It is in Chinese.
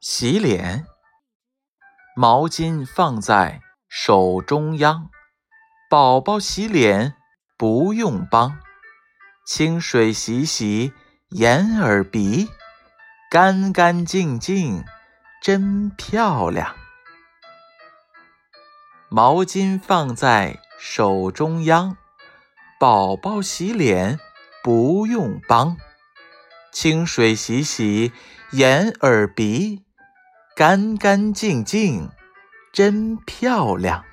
洗脸，毛巾放在手中央，宝宝洗脸不用帮，清水洗洗眼耳鼻，干干净净真漂亮。毛巾放在手中央，宝宝洗脸不用帮，清水洗洗眼耳鼻，干干净净真漂亮。